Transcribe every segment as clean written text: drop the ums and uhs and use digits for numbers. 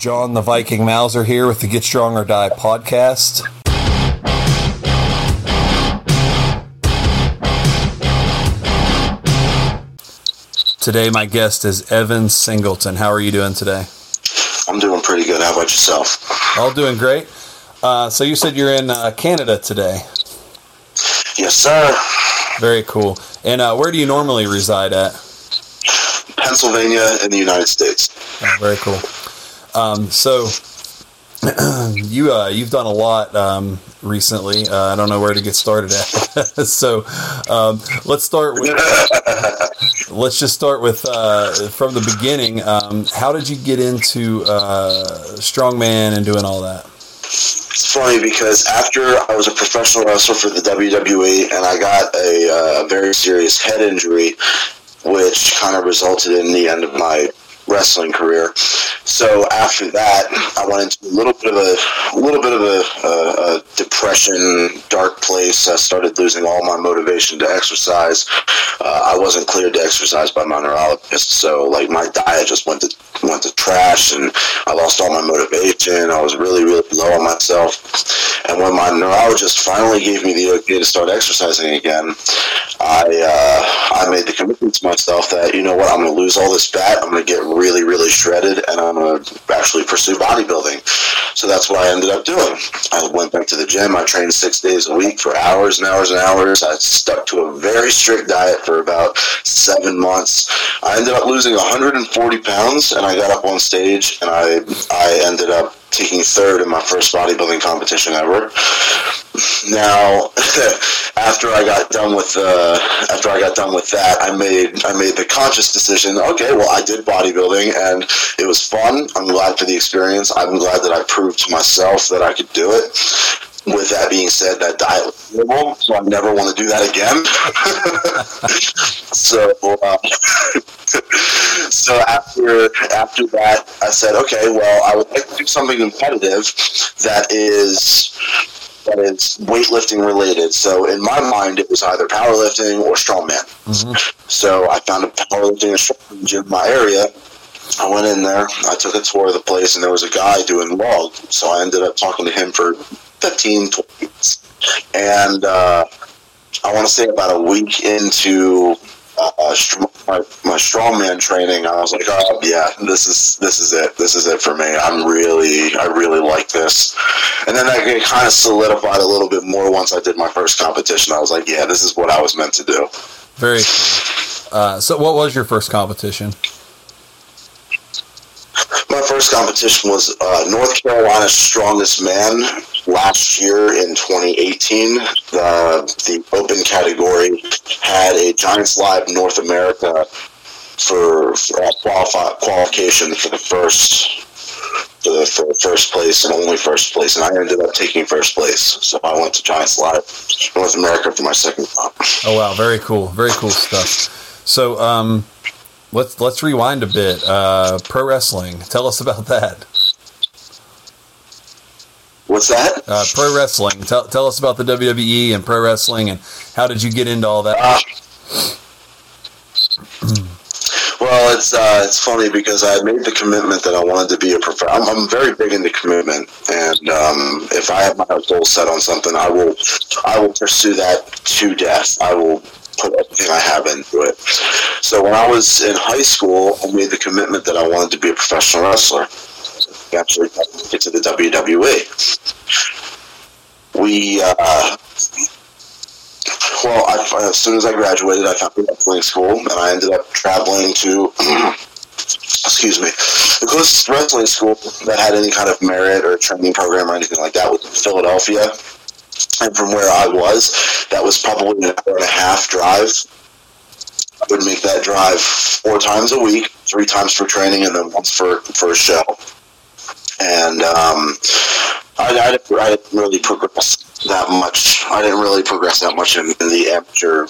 John the Viking Mauser here with the Get Strong or Die podcast. Today my guest is Evan Singleton. How are you doing today? I'm doing pretty good. How about yourself? All doing great. So you said you're in Canada today. Yes, sir. Very cool. And where do you normally reside at? Pennsylvania in the United States. Oh, very cool. So you've done a lot recently. I don't know where to get started at. So let's just start with from the beginning. How did you get into strongman and doing all that? It's funny because after I was a professional wrestler for the WWE and I got a very serious head injury, which kind of resulted in the end of my wrestling career. So after that, I went into a little bit of a depression, dark place. I started losing all my motivation to exercise. I wasn't cleared to exercise by my neurologist, so like my diet just went to trash, and I lost all my motivation. I was really, really low on myself. And when my neurologist finally gave me the okay to start exercising again, I made the commitment to myself that, you know what, I'm going to lose all this fat, I'm going to get really, really shredded, and I'm going to actually pursue bodybuilding. So that's what I ended up doing. I went back to the gym. I trained 6 days a week for hours and hours and hours. I stuck to a very strict diet for about 7 months. I ended up losing 140 pounds, and I got up on stage, and I ended up taking third in my first bodybuilding competition ever. Now, after I got done with that, I made the conscious decision. Okay, well, I did bodybuilding and it was fun. I'm glad for the experience. I'm glad that I proved to myself that I could do it. With that being said, that diet was horrible, so I never want to do that again. So after that, I said, okay, well, I would like to do something competitive that is weightlifting related. So in my mind, it was either powerlifting or strongman. Mm-hmm. So I found a powerlifting and strongman gym in my area. I went in there, I took a tour of the place, and there was a guy doing log. So I ended up talking to him for 15, 20 minutes. And I want to say about a week into my strongman training, I was like, oh yeah, this is it for me. I really like this. And then that kind of solidified a little bit more once I did my first competition. I was like, yeah, this is what I was meant to do. Very cool. So what was your first competition? My first competition was North Carolina's Strongest Man last year in 2018. The open category had a Giants Live North America for qualification for the first place and only first place, and I ended up taking first place. So I went to Giants Live North America for my second comp. Oh wow! Very cool stuff. So Let's rewind a bit. Pro wrestling. Tell us about that. What's that? Pro wrestling. Tell us about the WWE and pro wrestling, and how did you get into all that? Well, it's funny because I made the commitment that I wanted to be a professional. I'm very big into commitment, and if I have my goal set on something, I will pursue that to death. I will put everything I have into it. So when I was in high school, I made the commitment that I wanted to be a professional wrestler. Actually, get to the WWE. As soon as I graduated, I found wrestling school, and I ended up traveling to the closest wrestling school that had any kind of merit or training program or anything like that was in Philadelphia. And from where I was, that was probably an hour and a half drive. I would make that drive 4 times a week, 3 times for training and then once for a show. And I didn't really progress that much in the amateur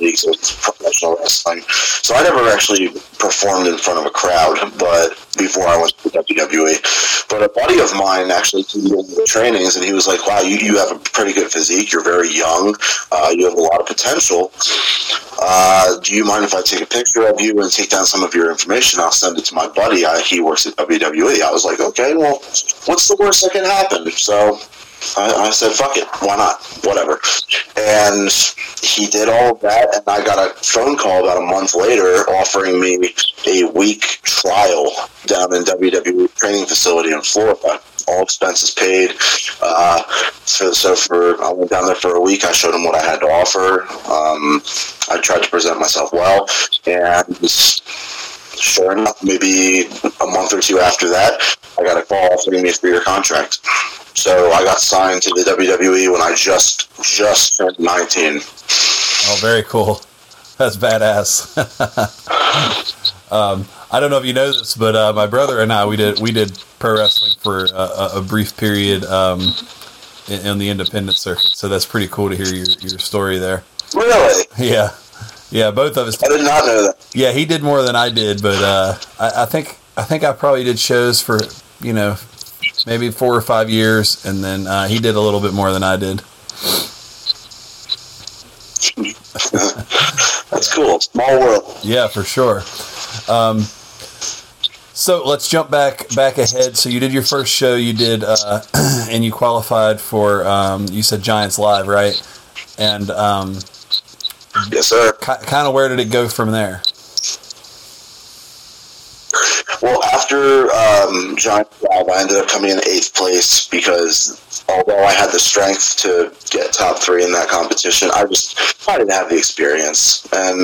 leagues of professional wrestling. So I never actually performed in front of a crowd, but before I went to WWE. But a buddy of mine actually came to the trainings, and he was like, wow, you have a pretty good physique. You're very young. You have a lot of potential. Do you mind if I take a picture of you and take down some of your information? I'll send it to my buddy. He works at WWE. I was like, okay, well, what's the worst that can happen? So I said, fuck it, why not, whatever. And he did all of that, and I got a phone call about a month later offering me a week trial down in WWE training facility in Florida. All expenses paid. I went down there for a week. I showed him what I had to offer. I tried to present myself well, and sure enough, maybe a month or two after that, I got a call offering me a 3-year contract. So I got signed to the WWE when I just turned 19. Oh, very cool. That's badass. I don't know if you know this, but my brother and I, we did pro wrestling for a brief period in the independent circuit. So that's pretty cool to hear your story there. Really? Yeah. Yeah, both of us. I did not know that. Yeah, he did more than I did, but I think I probably did shows for, maybe 4 or 5 years, and then he did a little bit more than I did. That's cool. Small world. Yeah, for sure. So let's jump back ahead. So you did your first show. You did, and you qualified for. You said Giants Live, right? And yes, sir. Kind of where did it go from there? Well, after Giants Live, I ended up coming in 8th place because although I had the strength to get top 3 in that competition, I didn't have the experience. And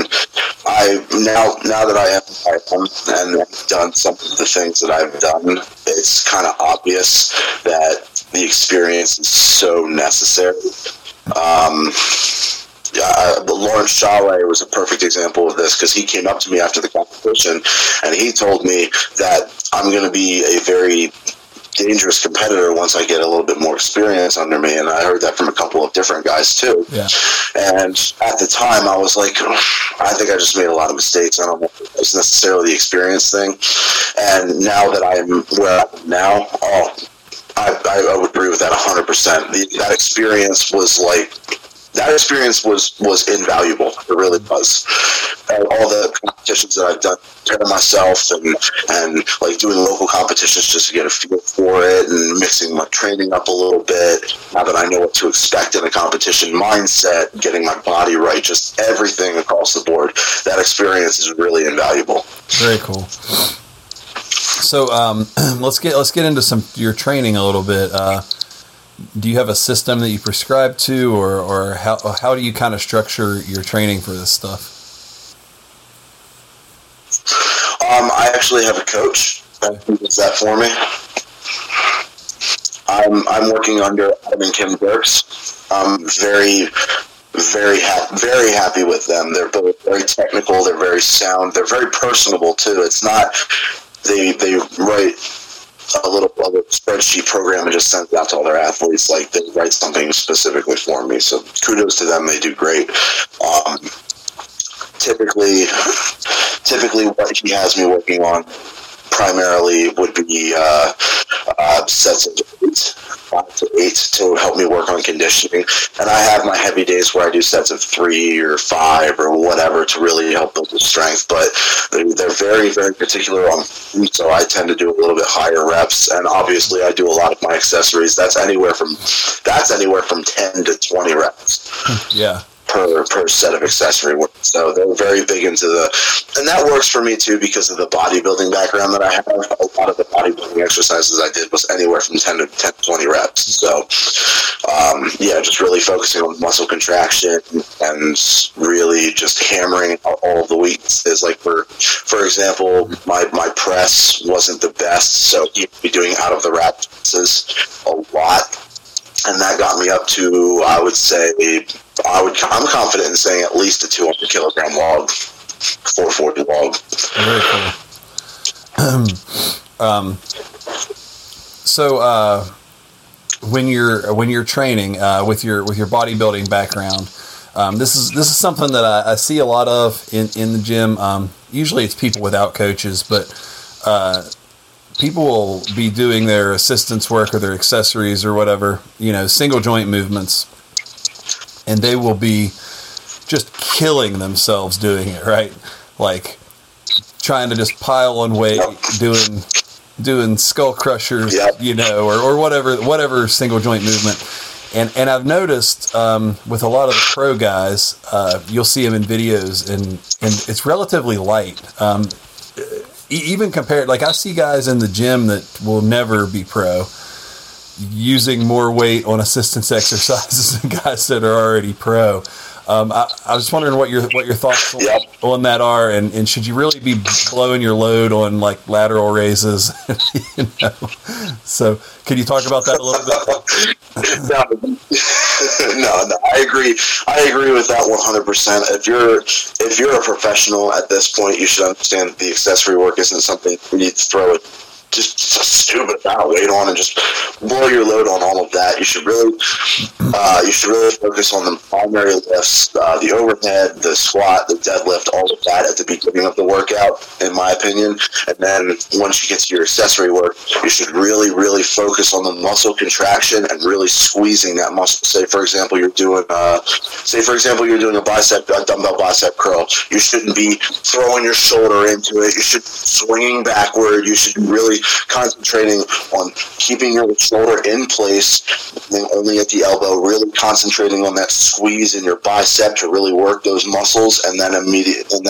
now that I have done some of the things that I've done, it's kind of obvious that the experience is so necessary. Lawrence Chalet was a perfect example of this because he came up to me after the competition and he told me that I'm going to be a very dangerous competitor once I get a little bit more experience under me, and I heard that from a couple of different guys too. Yeah. And at the time I was like, I think I just made a lot of mistakes. I don't know if it's necessarily the experience thing. And now that I'm where I am now, I would agree with that 100%. That experience was was invaluable. It really was. And all the competitions that I've done to myself and doing local competitions just to get a feel for it and mixing my training up a little bit, now that I know what to expect in a competition mindset, getting my body right, just everything across the board. That experience is really invaluable. Very cool. So let's get into your training a little bit. Do you have a system that you prescribe to, or how do you kind of structure your training for this stuff? I actually have a coach that does that for me. I'm working under Adam and Kim Burks. I'm very, very happy, very happy with them. They're both very technical. They're very sound. They're very personable too. It's not they write a little spreadsheet program and just send it out to all their athletes. Like, they write something specifically for me, so kudos to them. They do great. Typically what he has me working on primarily would be sets of 5 to 8 to help me work on conditioning, and I have my heavy days where I do sets of 3 or 5 or whatever to really help build the strength. But they're very, very particular on food, so I tend to do a little bit higher reps, and obviously I do a lot of my accessories. That's anywhere from 10 to 20 reps. Yeah. Per set of accessory work. So they're very big into and that works for me too because of the bodybuilding background that I have. A lot of the bodybuilding exercises I did was anywhere from 10 to 20 reps. So just really focusing on muscle contraction and really just hammering all of the weaknesses. Like for example, my press wasn't the best, so you'd be doing out of the wrap presses a lot. And that got me up to, I'm confident in saying at least a 200 kilogram log, 440 log. Very cool. So when you're training with your bodybuilding background, This is something that I see a lot of in the gym. Usually it's people without coaches, but people will be doing their assistance work or their accessories or whatever, you know, single joint movements, and they will be just killing themselves doing it, right? Like trying to just pile on weight, doing skull crushers, you know, or whatever single joint movement. And I've noticed with a lot of the pro guys, you'll see them in videos, and it's relatively light. Even compared, like I see guys in the gym that will never be pro using more weight on assistance exercises than guys that are already pro. I was wondering what your thoughts on that are, and should you really be blowing your load on like lateral raises? You know? So could you talk about that a little bit? No, I agree with that 100%. If you're a professional at this point, you should understand that the accessory work isn't something you need to throw it. Just a stupid amount of weight on and just blow your load on all of that. You should really you should really focus on the primary lifts, the overhead, the squat, the deadlift, all of that at the beginning of the workout, in my opinion. And then once you get to your accessory work, you should really, really focus on the muscle contraction and really squeezing that muscle. Say, for example, you're doing a dumbbell bicep curl. You shouldn't be throwing your shoulder into it. You should be swinging backward. You should really concentrating on keeping your shoulder in place, only at the elbow, really concentrating on that squeeze in your bicep to really work those muscles, and then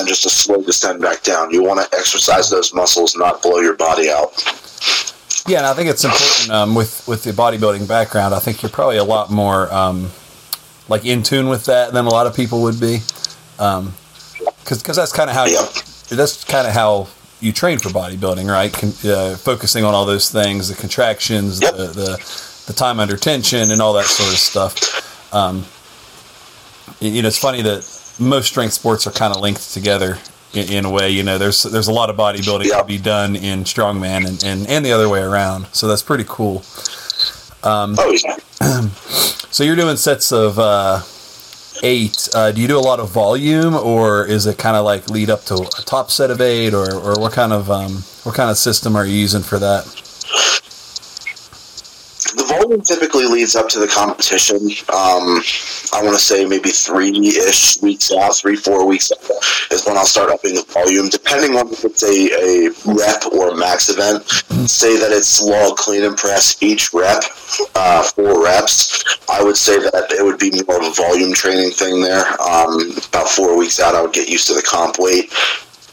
just a slow descent back down. You want to exercise those muscles, not blow your body out. Yeah, and I think it's important with the bodybuilding background. I think you're probably a lot more like in tune with that than a lot of people would be, because that's kind of how you train for bodybuilding, right? Focusing on all those things, the contractions, the time under tension, and all that sort of stuff. You know, it's funny that most strength sports are kind of linked together in a way. You know, there's a lot of bodybuilding to be done in strongman and the other way around. So that's pretty cool. So you're doing sets of 8. Do you do a lot of volume, or is it kind of like lead up to a top set of 8, or what kind of system are you using for that? The volume typically leads up to the competition. I want to say maybe 3-4 weeks out is when I'll start upping the volume, depending on if it's a rep or a max event. Say that it's log, clean, and press each rep, 4 reps. I would say that it would be more of a volume training thing there. About 4 weeks out, I would get used to the comp weight.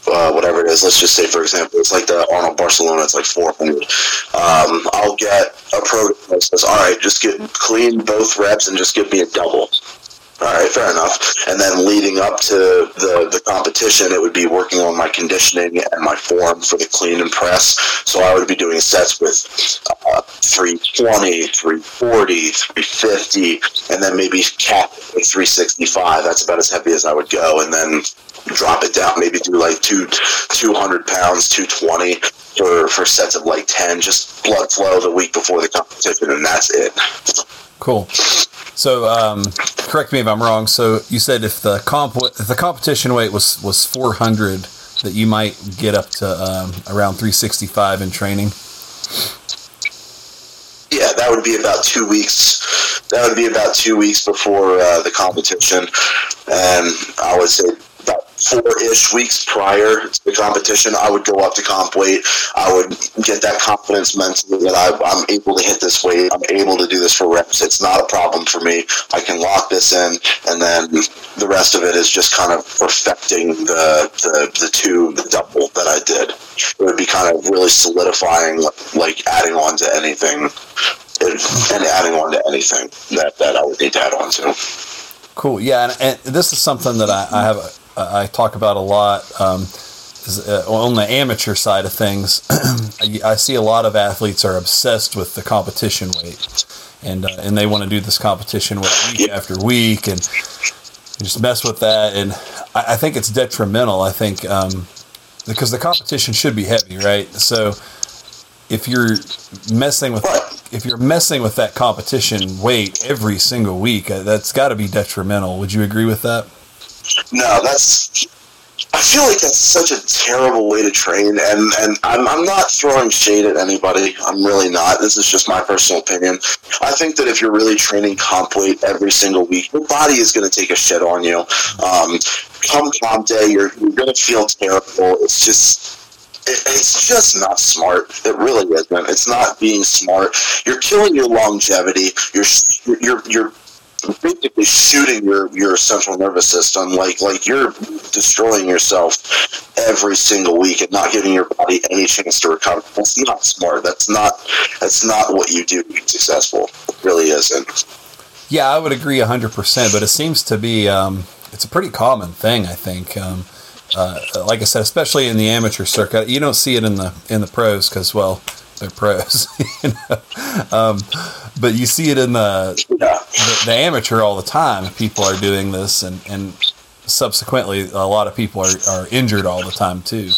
Whatever it is, let's just say, for example, it's like the Arnold Barcelona, it's like 400. I'll get a program that says, all right, just get clean both reps and just give me a double. All right, fair enough. And then leading up to the competition, it would be working on my conditioning and my form for the clean and press. So I would be doing sets with 320, 340, 350, and then maybe cap at 365. That's about as heavy as I would go. And then drop it down, maybe do like 200 pounds, 220 for sets of like 10, just blood flow the week before the competition, and that's it. Cool. So correct me if I'm wrong. So you said if the competition weight was 400, that you might get up to around 365 in training. Yeah, that would be about 2 weeks. That would be about 2 weeks before the competition, and I would say about 4-ish weeks prior to the competition, I would go up to comp weight. I would get that confidence mentally that I'm able to hit this weight. I'm able to do this for reps. It's not a problem for me. I can lock this in, and then the rest of it is just kind of perfecting the double that I did. It would be kind of really solidifying, like adding on to anything, and adding on to anything that I would need to add on to. Cool. Yeah, and this is something that I talk about a lot on the amateur side of things. I see a lot of athletes are obsessed with the competition weight, and they want to do this competition weight week after week and just mess with that. And I think it's detrimental. I think because the competition should be heavy, right? So if you're messing with if you're messing with that competition weight every single week, that's got to be detrimental. Would you agree with that? No, that's... I feel like that's such a terrible way to train, and I'm not throwing shade at anybody. I'm really not. This is just my personal opinion. I think that if you're really training comp weight every single week, your body is going to take a shit on you. Come comp day, you're going to feel terrible. It's just... It's just not smart. It really isn't. It's not being smart. You're killing your longevity. You're basically shooting your central nervous system. Like you're destroying yourself every single week and not giving your body any chance to recover. That's not smart. That's not what you do to be successful. It really isn't. Yeah, I would agree 100%. But it seems to be it's a pretty common thing, I think. Like I said, especially in the amateur circuit, you don't see it in the pros because, well, they're pros. You know? But you see it in the amateur all the time. People are doing this, and subsequently, a lot of people are injured all the time too.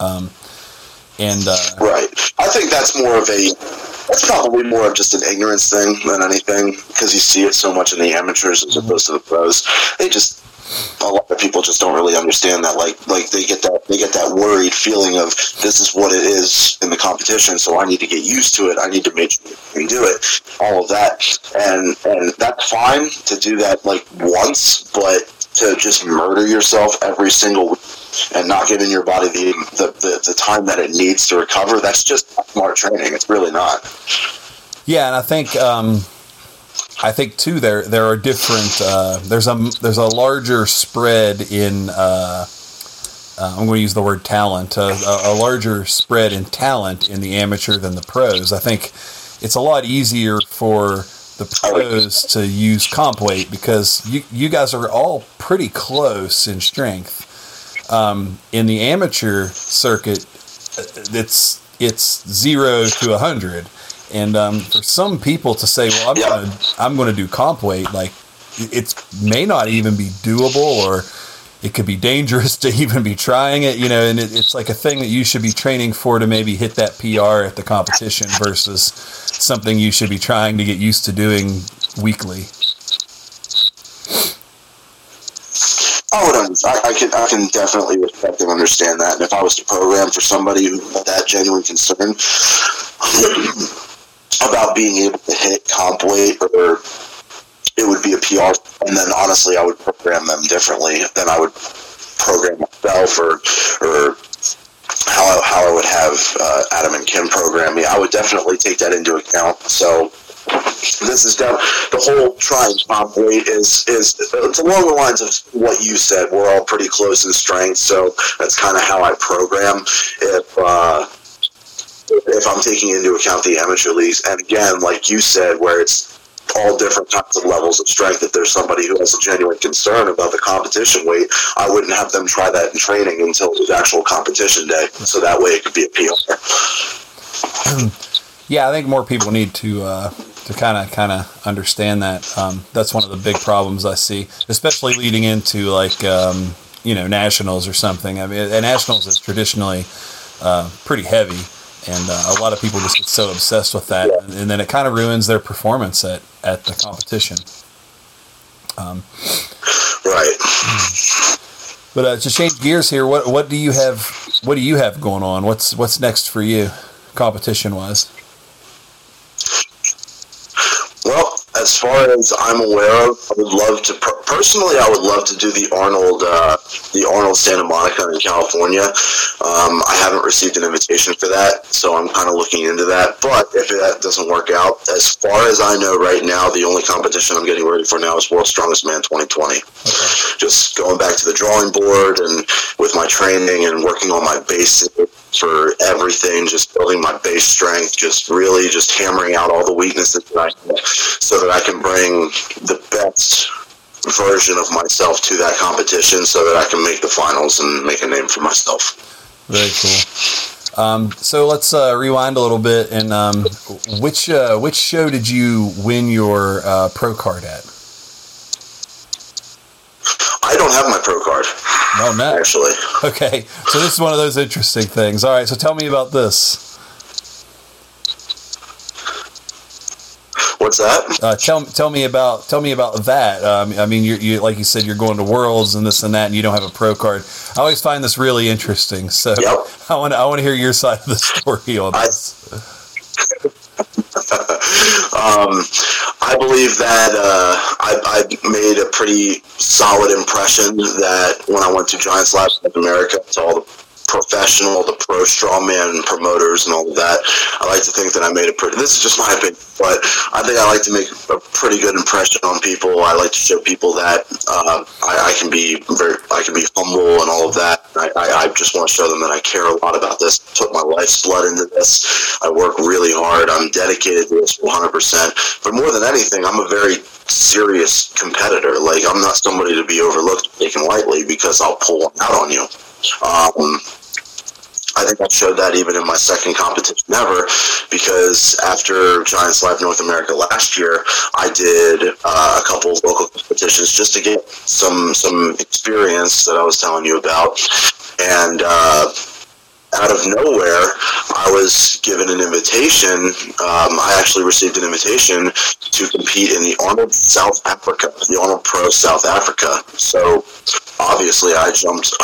Right, I think that's probably more of just an ignorance thing than anything, because you see it so much in the amateurs as opposed to the pros. A lot of people just don't really understand that. Like they get that worried feeling of this is what it is in the competition, so I need to get used to it. I need to make sure I can do it. All of that, and that's fine to do that like once, but to just murder yourself every single week and not giving your body the time that it needs to recover, that's just not smart training. It's really not. Yeah, and I think too there are different. There's a larger spread in. I'm going to use the word talent. A larger spread in talent in the amateur than the pros. I think it's a lot easier for the pros to use comp weight because you guys are all pretty close in strength. In the amateur circuit, it's 0 to 100. And for some people to say, well, I'm going to do comp weight, like it may not even be doable, or it could be dangerous to even be trying it, you know. And it's like a thing that you should be training for to maybe hit that PR at the competition versus something you should be trying to get used to doing weekly. I can definitely respect and understand that. And if I was to program for somebody who had that genuine concern about being able to hit comp weight, or it would be a PR, and then honestly, I would program them differently than I would program myself, or how I would have Adam and Kim program me. I would definitely take that into account. So this is down the whole trying comp weight is it's along the lines of what you said. We're all pretty close in strength, so that's kind of how I program. If I'm taking into account the amateur leagues, and again, like you said, where it's all different types of levels of strength, if there's somebody who has a genuine concern about the competition weight, I wouldn't have them try that in training until it was actual competition day, so that way it could be a PR. Yeah, I think more people need to kind of understand that. That's one of the big problems I see, especially leading into like nationals or something. I mean, and nationals is traditionally pretty heavy. And a lot of people just get so obsessed with that, and then it kind of ruins their performance at the competition. Right. But to change gears here, what do you have going on? What's next for you, competition wise? Well, as far as I'm aware of, I would love to personally. I would love to do the Arnold Santa Monica in California. I haven't received an invitation for that, so I'm kind of looking into that. But if that doesn't work out, as far as I know right now, the only competition I'm getting ready for now is World's Strongest Man 2020. Okay. Just going back to the drawing board and with my training and working on my basics for everything, just building my base strength, just really just hammering out all the weaknesses that I have, so that I can bring the best version of myself to that competition, so that I can make the finals and make a name for myself. Very cool. So let's rewind a little bit, and which show did you win your pro card at? I don't have my pro card. Oh, no. Actually. Okay. So this is one of those interesting things. All right. So tell me about this. What's that? Tell me about that. I mean, you like you said, you're going to Worlds and this and that, and you don't have a pro card. I always find this really interesting. So yep. I want to hear your side of the story on this. I believe that I made a pretty solid impression that when I went to Giants Live North America, to all the professional, the pro strongman promoters and all of that, I like to think that I made a pretty, this is just my opinion, but I think I like to make a pretty good impression on people. I like to show people that I can be humble and all of that. I just want to show them that I care a lot about this. I put my life's blood into this. I work really hard. I'm dedicated to this 100%. But more than anything, I'm a very serious competitor. Like, I'm not somebody to be overlooked, taken lightly, because I'll pull one out on you. I think I showed that even in my second competition ever, because after Giants Live North America last year, I did a couple of local competitions just to get some experience that I was telling you about, and out of nowhere, I was given an invitation. I actually received an invitation to compete in the Arnold South Africa, the Arnold Pro South Africa. So obviously, I jumped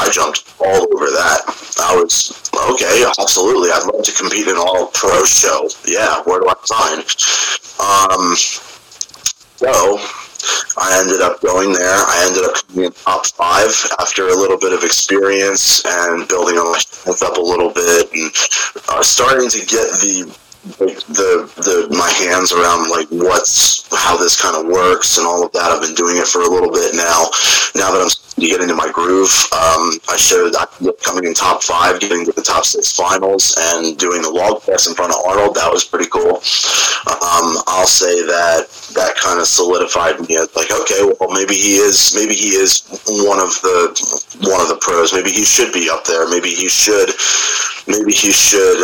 all over that. I was okay, absolutely. I'd love to compete in an Arnold Pro show. Yeah, where do I sign? So I ended up going there. I ended up coming in top 5 after a little bit of experience and building on my strength up a little bit, and starting to get the my hands around like how this kind of works and all of that. I've been doing it for a little bit now. Now that I'm starting to get into my groove, I showed I coming in top 5, getting to the top 6 finals, and doing the log press in front of Arnold. That was pretty cool. I'll say that kind of solidified me as like, okay, well, maybe he is one of the pros. Maybe he should be up there. Maybe he should be considered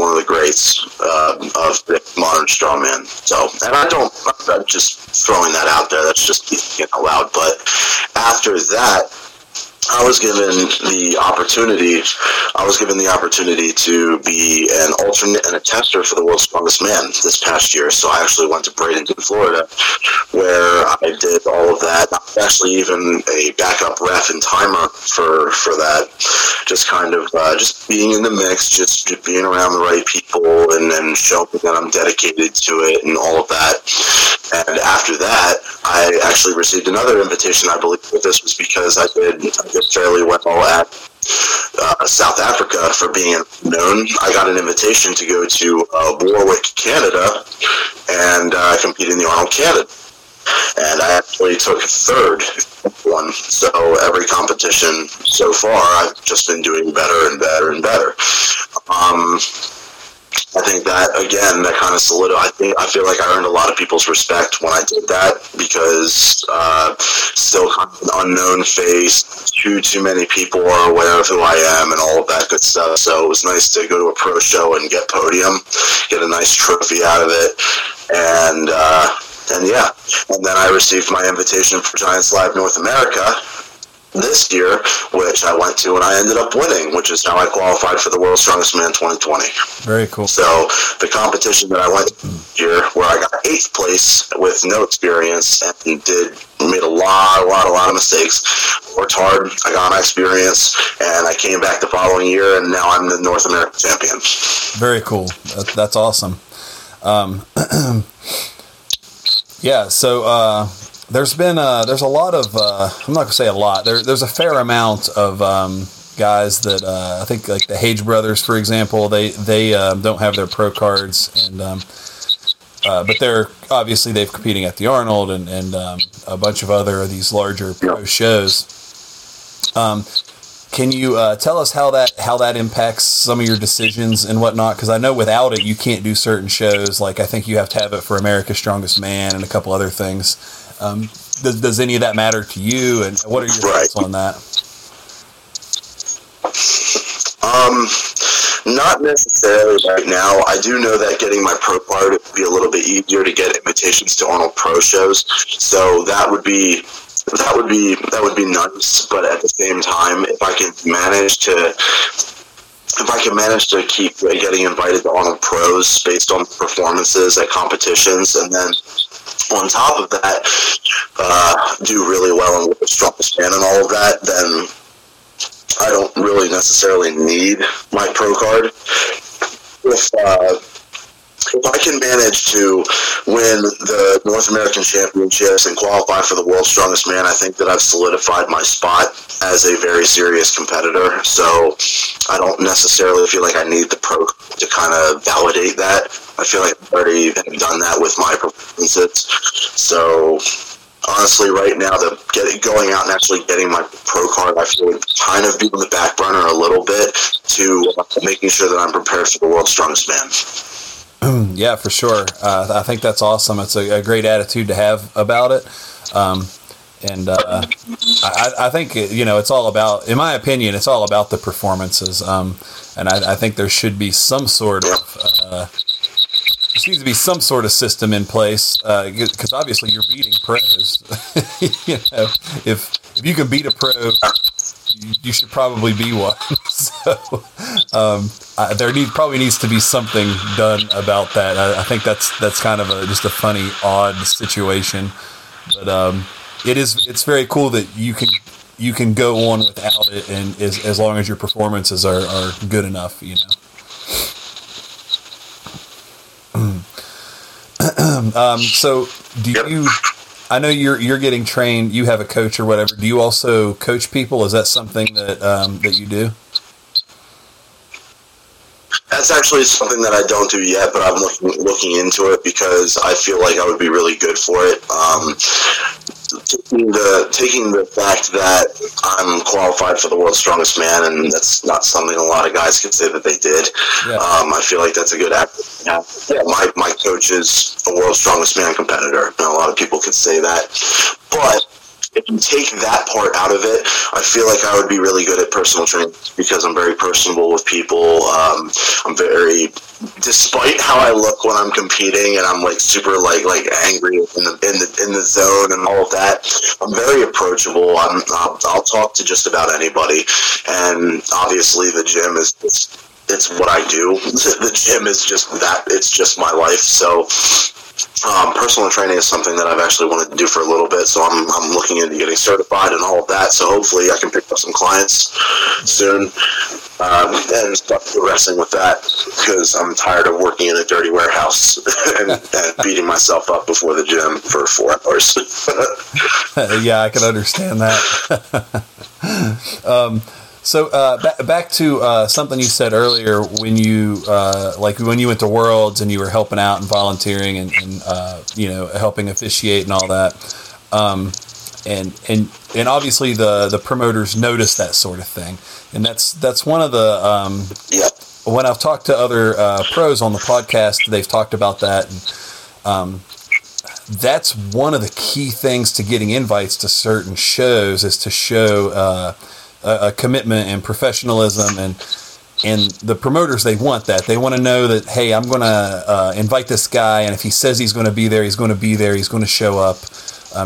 one of the greats of the modern strongman. So, and I'm just throwing that out there. That's just allowed. But after that, I was given the opportunity to be an alternate and a tester for the World's Strongest Man this past year. So I actually went to Bradenton, Florida, where I did all of that. I was actually even a backup ref and timer for that. Just kind of just being in the mix, just being around the right people, and then showing that I'm dedicated to it and all of that. And after that, I actually received another invitation. I believe that this was because I did fairly well at South Africa for being known. I got an invitation to go to Warwick, Canada, and compete in the Arnold Canada. And I actually took 3rd one. So every competition so far, I've just been doing better and better and better. I think that, again, that kind of solidified. I feel like I earned a lot of people's respect when I did that, because still kind of an unknown face. Too many people are aware of who I am and all of that good stuff. So it was nice to go to a pro show and get podium, get a nice trophy out of it, and then I received my invitation for Giants Live North America this year, which I went to and I ended up winning, which is how I qualified for the World's Strongest Man 2020. Very cool. So the competition that I went to this year, where I got 8th place with no experience and made a lot of mistakes, worked hard, I got my experience, and I came back the following year, and now I'm the North American champion. Very cool. That's awesome. Yeah, so there's a lot of I'm not gonna say a lot. There's a fair amount of guys that I think, like the Hage brothers, for example. They don't have their pro cards, and but they're obviously they've competing at the Arnold and a bunch of other of these larger pro shows. Can you tell us how that impacts some of your decisions and whatnot? Because I know without it, you can't do certain shows. Like, I think you have to have it for America's Strongest Man and a couple other things. Does any of that matter to you? And what are your thoughts on that? Not necessarily right now. I do know that getting my pro card would be a little bit easier to get invitations to Arnold Pro shows. So that would be nice, but at the same time, if I can manage to if I can manage to keep getting invited to Arnold Pros based on performances at competitions, and then on top of that, do really well in World's Strongest Man and all of that, then I don't really necessarily need my pro card. If I can manage to win the North American Championships and qualify for the World's Strongest Man, I think that I've solidified my spot as a very serious competitor. So I don't necessarily feel like I need the pro to kind of validate that. I feel like I've already done that with my performances. So honestly, right now, going out and actually getting my pro card, I feel like kind of be on the back burner a little bit to making sure that I'm prepared for the World's Strongest Man. Yeah, for sure. I think that's awesome. It's a great attitude to have about it. I think, it's all about, in my opinion, it's all about the performances. And I think there should be some sort of, there seems to be some sort of system in place, because obviously you're beating pros. If you can beat a pro, you should probably be one. There probably needs to be something done about that. I think that's kind of just a funny, odd situation, but it's very cool that you can go on without it, and as long as your performances are good enough, So do you? I know you're getting trained. You have a coach or whatever. Do you also coach people? Is that something that that you do? That's actually something that I don't do yet, but I'm looking into it because I feel like I would be really good for it. Taking the fact that I'm qualified for the World's Strongest Man, and that's not something a lot of guys can say that they did. Yeah. I feel like that's a good act. Yeah. My coach is a World's Strongest Man competitor, and a lot of people can say that. But if you take that part out of it, I feel like I would be really good at personal training because I'm very personable with people. Despite how I look when I'm competing, and I'm super angry in the zone and all of that, I'm very approachable. I'll talk to just about anybody, and obviously the gym is. It's what I do. The gym is just that. It's just my life. So. Personal training is something that I've actually wanted to do for a little bit, so I'm looking into getting certified and all of that. So hopefully, I can pick up some clients soon and start progressing with that because I'm tired of working in a dirty warehouse and beating myself up before the gym for 4 hours. Yeah, I can understand that. Back to something you said earlier when you when you went to Worlds and you were helping out and volunteering and helping officiate and all that, and obviously the promoters notice that sort of thing, and that's one of the when I've talked to other pros on the podcast, they've talked about that, and that's one of the key things to getting invites to certain shows is to show. A commitment and professionalism, and the promoters, they want that. They want to know that, hey, I'm going to invite this guy, and if he says he's going to be there, he's going to be there. He's going to show up.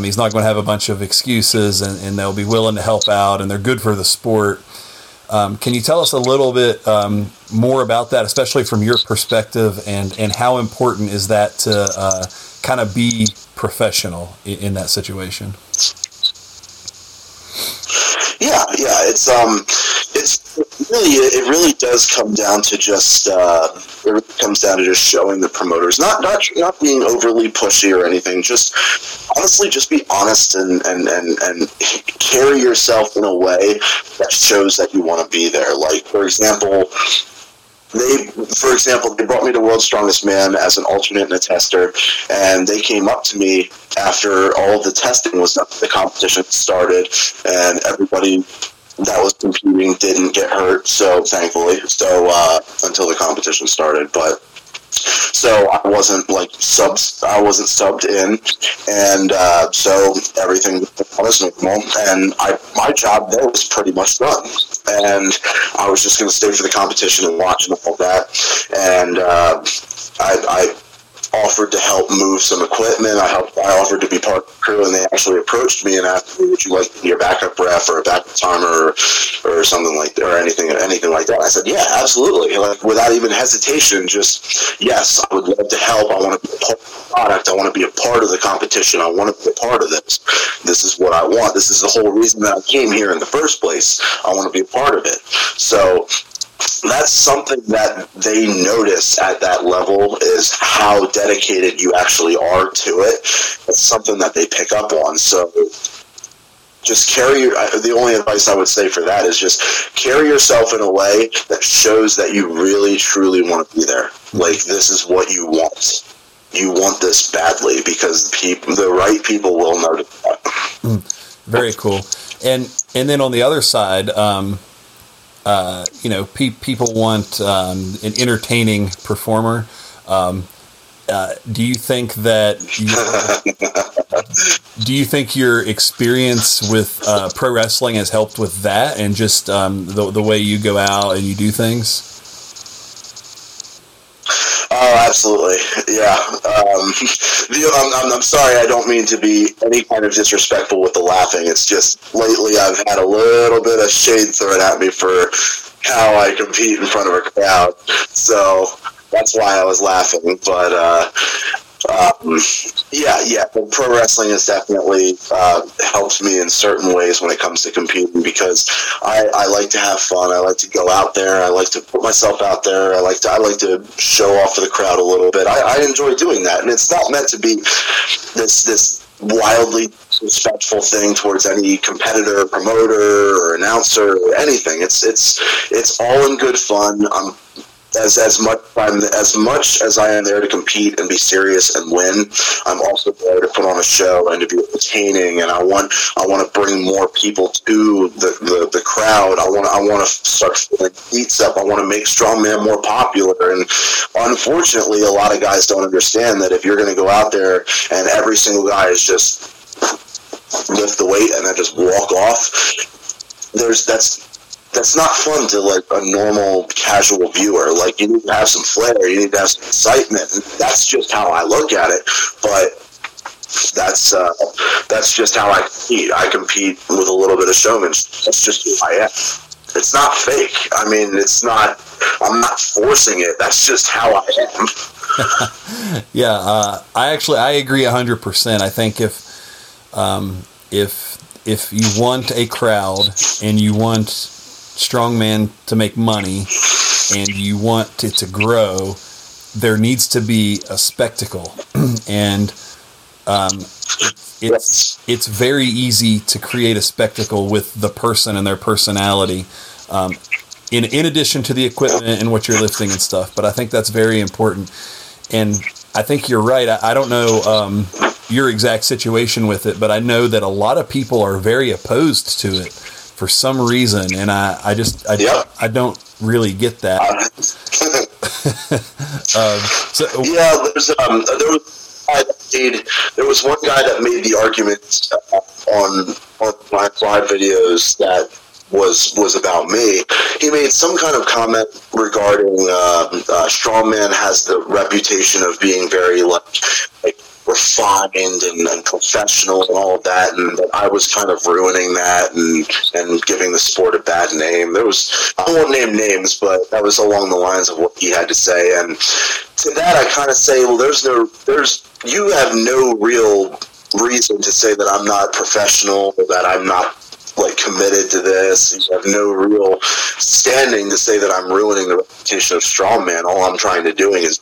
He's not going to have a bunch of excuses, and they'll be willing to help out, and they're good for the sport. Can you tell us a little bit more about that, especially from your perspective, and how important is that to kind of be professional in that situation? Yeah, it really does come down to just showing the promoters, not being overly pushy or anything. Just honestly, just be honest and carry yourself in a way that shows that you want to be there. Like for example, they brought me to World's Strongest Man as an alternate and a tester, and they came up to me after all of the testing was done, the competition started, and everybody that was competing didn't get hurt, so thankfully, until the competition started, but... So I wasn't subbed in, and so everything was normal. And my job there was pretty much done, and I was just going to stay for the competition and watch and all that. And I offered to help move some equipment. I offered to be part of the crew, and they actually approached me and asked me, would you like to be a backup ref or a backup timer or something like that, or anything like that. I said, yeah, absolutely. Like, without even hesitation, just, yes, I would love to help. I want to be a part of the product. I want to be a part of the competition. I want to be a part of this. This is what I want. This is the whole reason that I came here in the first place. I want to be a part of it. So that's something that they notice at that level, is how dedicated you actually are to it. It's something that they pick up on. So just the only advice I would say for that is just carry yourself in a way that shows that you really, truly want to be there. Like, this is what you want. You want this badly, because the right people will notice that. Very cool. And then on the other side, people want an entertaining performer. Do you think that your experience with pro wrestling has helped with that, and just the way you go out and you do things? Oh, absolutely. Yeah. I'm sorry. I don't mean to be any kind of disrespectful with the laughing. It's just lately I've had a little bit of shade thrown at me for how I compete in front of a crowd. So that's why I was laughing. But pro wrestling has definitely helped me in certain ways when it comes to competing, because I like to have fun. I like to go out there. I like to put myself out there. I like to show off to the crowd a little bit. I enjoy doing that, and it's not meant to be this wildly respectful thing towards any competitor, promoter, or announcer, or anything. It's all in good fun. As much as I am there to compete and be serious and win, I'm also there to put on a show and to be entertaining. And I want to bring more people to the crowd. I want to start filling seats up. I want to make strongman more popular. And unfortunately, a lot of guys don't understand that if you're going to go out there and every single guy is just lift the weight and then just walk off, that's not fun to, like, a normal casual viewer. Like, you need to have some flair, you need to have some excitement. And that's just how I look at it. But that's just how I compete. I compete with a little bit of showmanship. That's just who I am. It's not fake. I mean, I'm not forcing it. That's just how I am. Yeah, I agree 100%. I think if you want a crowd and you want strongman to make money and you want it to grow, there needs to be a spectacle. And it's very easy to create a spectacle with the person and their personality, in addition to the equipment and what you're lifting and stuff. But I think that's very important, and I think you're right. I don't know your exact situation with it, but I know that a lot of people are very opposed to it for some reason, and I don't really get that. There was one guy that made the argument on my live videos that was about me. He made some kind of comment regarding strongman has the reputation of being very like refined and professional and all of that, and I was kind of ruining that and giving the sport a bad name. I won't name names, but that was along the lines of what he had to say. And to that I kind of say, well, you have no real reason to say that I'm not professional, that I'm not like committed to this. You have no real standing to say that I'm ruining the reputation of strongman. All I'm trying to do is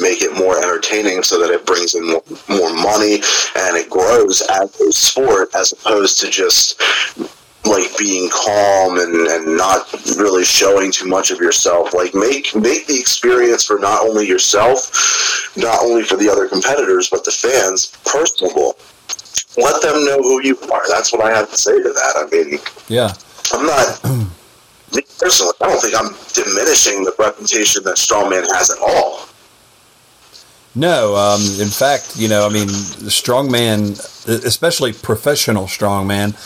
make it more entertaining so that it brings in more money and it grows as a sport, as opposed to just like being calm and not really showing too much of yourself. Like make the experience for not only yourself, not only for the other competitors, but the fans personable. Let them know who you are. That's what I have to say to that. I mean, yeah, I'm not personally, I don't think I'm diminishing the reputation that strongman has at all. No, in fact, the strongman, especially professional strongman,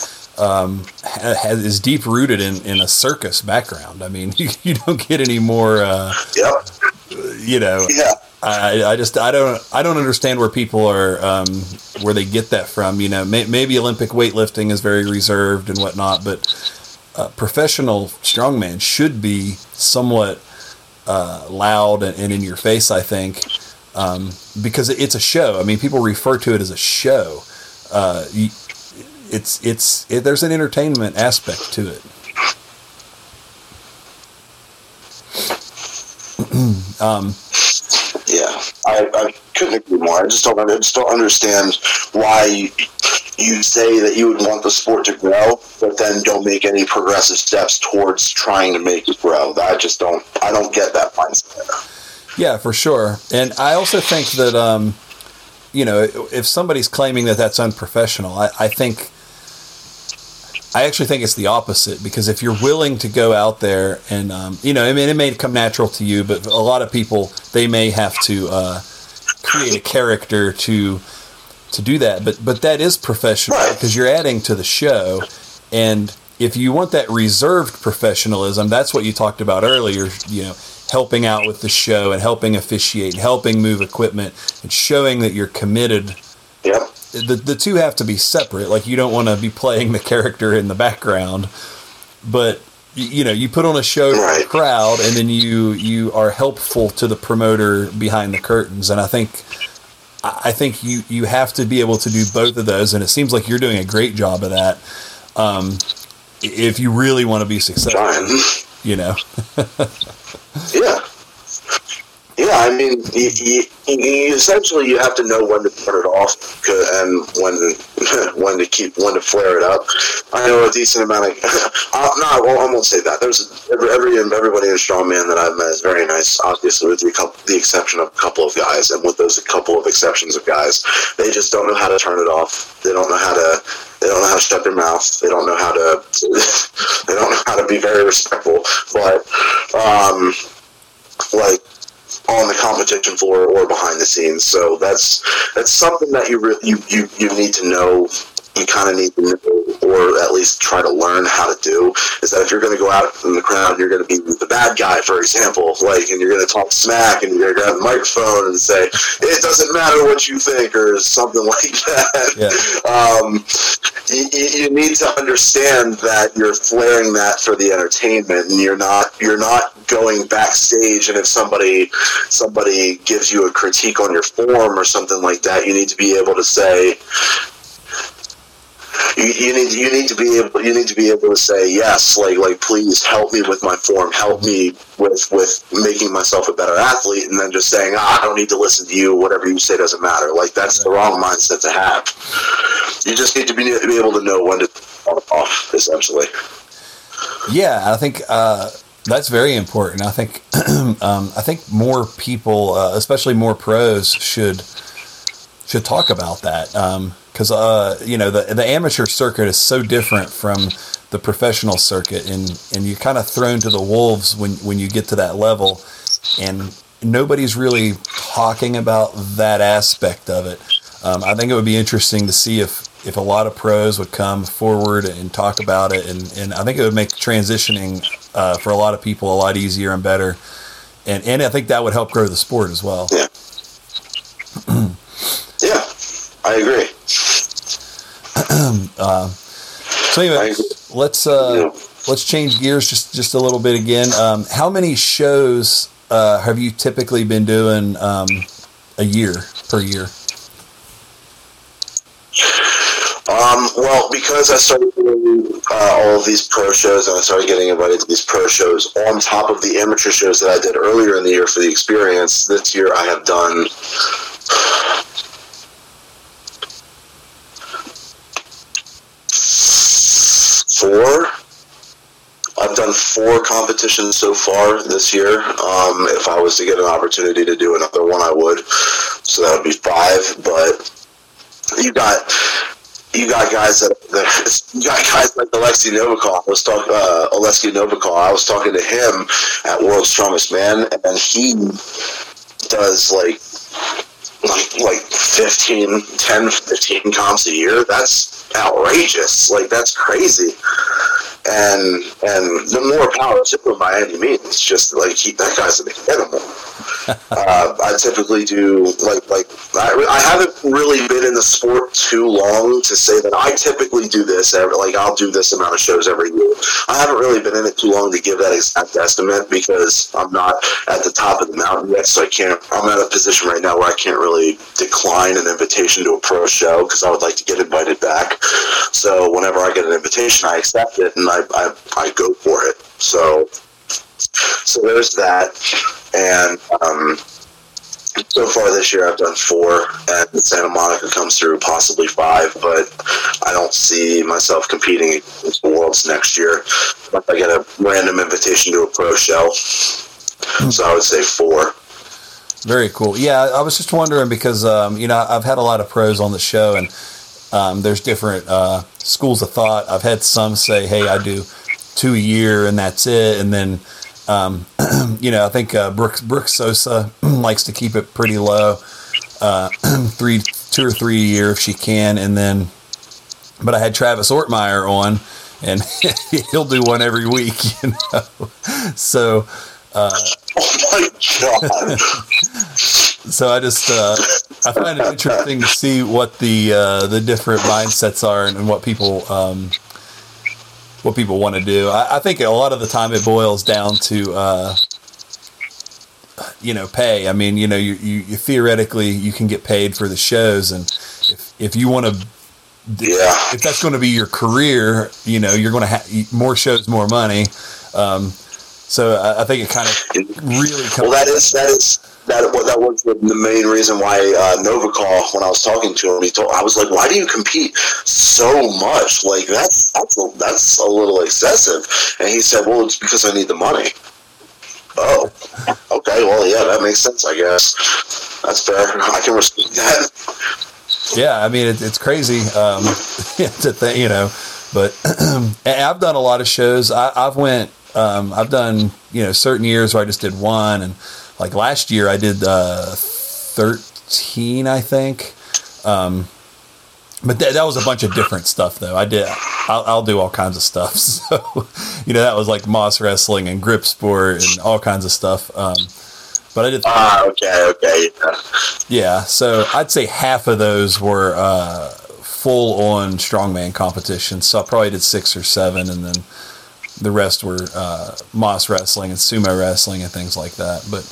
is deep rooted in a circus background. I mean, you don't get any more, I don't understand where people are, where they get that from. You know, maybe Olympic weightlifting is very reserved and whatnot, but professional strongman should be somewhat loud and in your face, I think, because it's a show. I mean, people refer to it as a show. There's an entertainment aspect to it. Yeah, I couldn't agree more. I just don't understand why you say that you would want the sport to grow, but then don't make any progressive steps towards trying to make it grow. I don't get that mindset. Yeah, for sure. And I also think that, you know, if somebody's claiming that that's unprofessional, I actually think it's the opposite, because if you're willing to go out there and, you know, I mean, it may come natural to you, but a lot of people, they may have to create a character to do that. But that is professional, because you're adding to the show. And if you want that reserved professionalism, that's what you talked about earlier, you know, helping out with the show and helping officiate, helping move equipment and showing that you're committed. Yep. The two have to be separate. Like, you don't want to be playing the character in the background, but you know, you put on a show for the crowd, and then you are helpful to the promoter behind the curtains. And I think you have to be able to do both of those, and it seems like you're doing a great job of that. If you really want to be successful, you know. Yeah. Yeah, I mean, you essentially you have to know when to turn it off and when to flare it up. I know a decent amount of. I won't say that. There's everybody in strongman that I've met is very nice. Obviously, with the exception of a couple of guys, and with those couple of exceptions of guys, they just don't know how to turn it off. They don't know how to. They don't know how to shut their mouth. They don't know how to. They don't know how to be very respectful. But on the competition floor or behind the scenes, so that's something that you really you need to know. You kind of need to know, or at least try to learn how to do, is that if you're going to go out in the crowd, you're going to be the bad guy, for example, and you're going to talk smack, and you're going to grab the microphone and say, it doesn't matter what you think, or something like that. Yeah. You need to understand that you're flaring that for the entertainment, and you're not going backstage, and if somebody gives you a critique on your form or something like that, you need to be able to say, You need to be able to say yes, please help me with my form, help me with making myself a better athlete, and then just saying, I don't need to listen to you, whatever you say doesn't matter. That's the wrong mindset to have. You just need to be able to know when to turn it off, essentially. Yeah, I think that's very important. I think I think more people, especially more pros, should talk about that. Because, you know, the amateur circuit is so different from the professional circuit, and you're kind of thrown to the wolves when you get to that level, and nobody's really talking about that aspect of it. I think it would be interesting to see if a lot of pros would come forward and talk about it, and I think it would make transitioning for a lot of people a lot easier and better, and I think that would help grow the sport as well. Yeah. Yeah, I agree. So anyway, let's change gears just a little bit again. How many shows have you typically been doing per year? Well, because I started doing all of these pro shows, and I started getting invited to these pro shows on top of the amateur shows that I did earlier in the year for the experience, this year I have done... I've done four competitions so far this year. If I was to get an opportunity to do another one, I would. So that would be five. But you got guys like Oleksii Novikov. I was talking to him at World's Strongest Man, and he does 10-15 comps a year. That's outrageous. That's crazy. And the more power to him by any means. Just that guy's an animal. I typically do I haven't really been in the sport too long to say that I typically do this. I'll do this amount of shows every year. I haven't really been in it too long to give that exact estimate because I'm not at the top of the mountain yet. So I'm at a position right now where I can't really decline an invitation to a pro show because I would like to get invited back. So whenever I get an invitation, I accept it and I go for it. So there's that, and so far this year I've done 4, and Santa Monica comes through, possibly 5, but I don't see myself competing at the Worlds next year. But I get a random invitation to a pro show, so I would say 4. Very cool. Yeah, I was just wondering because, I've had a lot of pros on the show, and there's different schools of thought. I've had some say, hey, I do 2 a year, and that's it, and then... I think Brooks Sosa likes to keep it pretty low, 2 or 3 a year if she can, and then. But I had Travis Ortmeier on, and he'll do one every week, So. Oh my God! So I just I find it interesting to see what the different mindsets are and what people. What people want to do. I think a lot of the time it boils down to, pay. I mean, you theoretically you can get paid for the shows, and if you want to, if that's going to be your career, you're going to have more shows, more money. So I think it kind of really comes. Well, that is. That was the main reason why Novikov, when I was talking to him, I was like, "Why do you compete so much? Like that's a little excessive." And he said, "Well, it's because I need the money." Oh, okay. Well, yeah, that makes sense. I guess that's fair. I can respect that. Yeah, I mean, it's crazy to think, But I've done a lot of shows. I've done certain years where I just did one and. Like last year, I did 13, I think. But that was a bunch of different stuff, though. I'll do all kinds of stuff. So, that was like Moss Wrestling and Grip Sport and all kinds of stuff. But I did. Okay. Yeah, so I'd say half of those were full-on strongman competitions. So I probably did 6 or 7, and then... The rest were Moss Wrestling and Sumo Wrestling and things like that. But,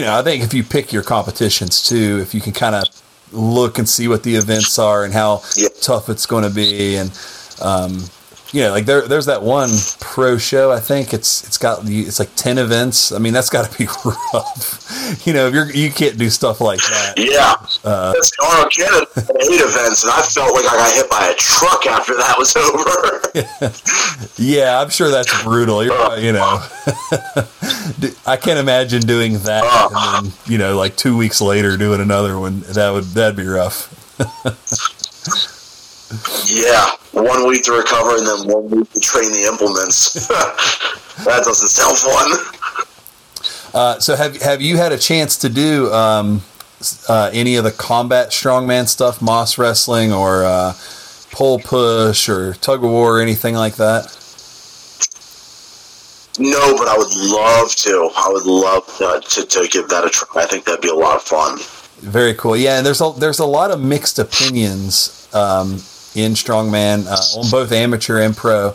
I think if you pick your competitions too, if you can kind of look and see what the events are and how tough it's going to be. And, there's that one pro show. I think it's like 10 events. I mean, that's got to be rough. You can't do stuff like that. Yeah, that's the Arnold Canada 8 events, and I felt like I got hit by a truck after that was over. Yeah, I'm sure that's brutal. I can't imagine doing that, and then 2 weeks later doing another one. That'd be rough. Yeah, 1 week to recover and then 1 week to train the implements. That doesn't sound fun. So have you had a chance to do any of the combat strongman stuff, Moss Wrestling or pole push or tug of war or anything like that? No, but I would love to. I would love to give that a try. I think that'd be a lot of fun. Very cool. Yeah, and there's a lot of mixed opinions in strongman, on both amateur and pro,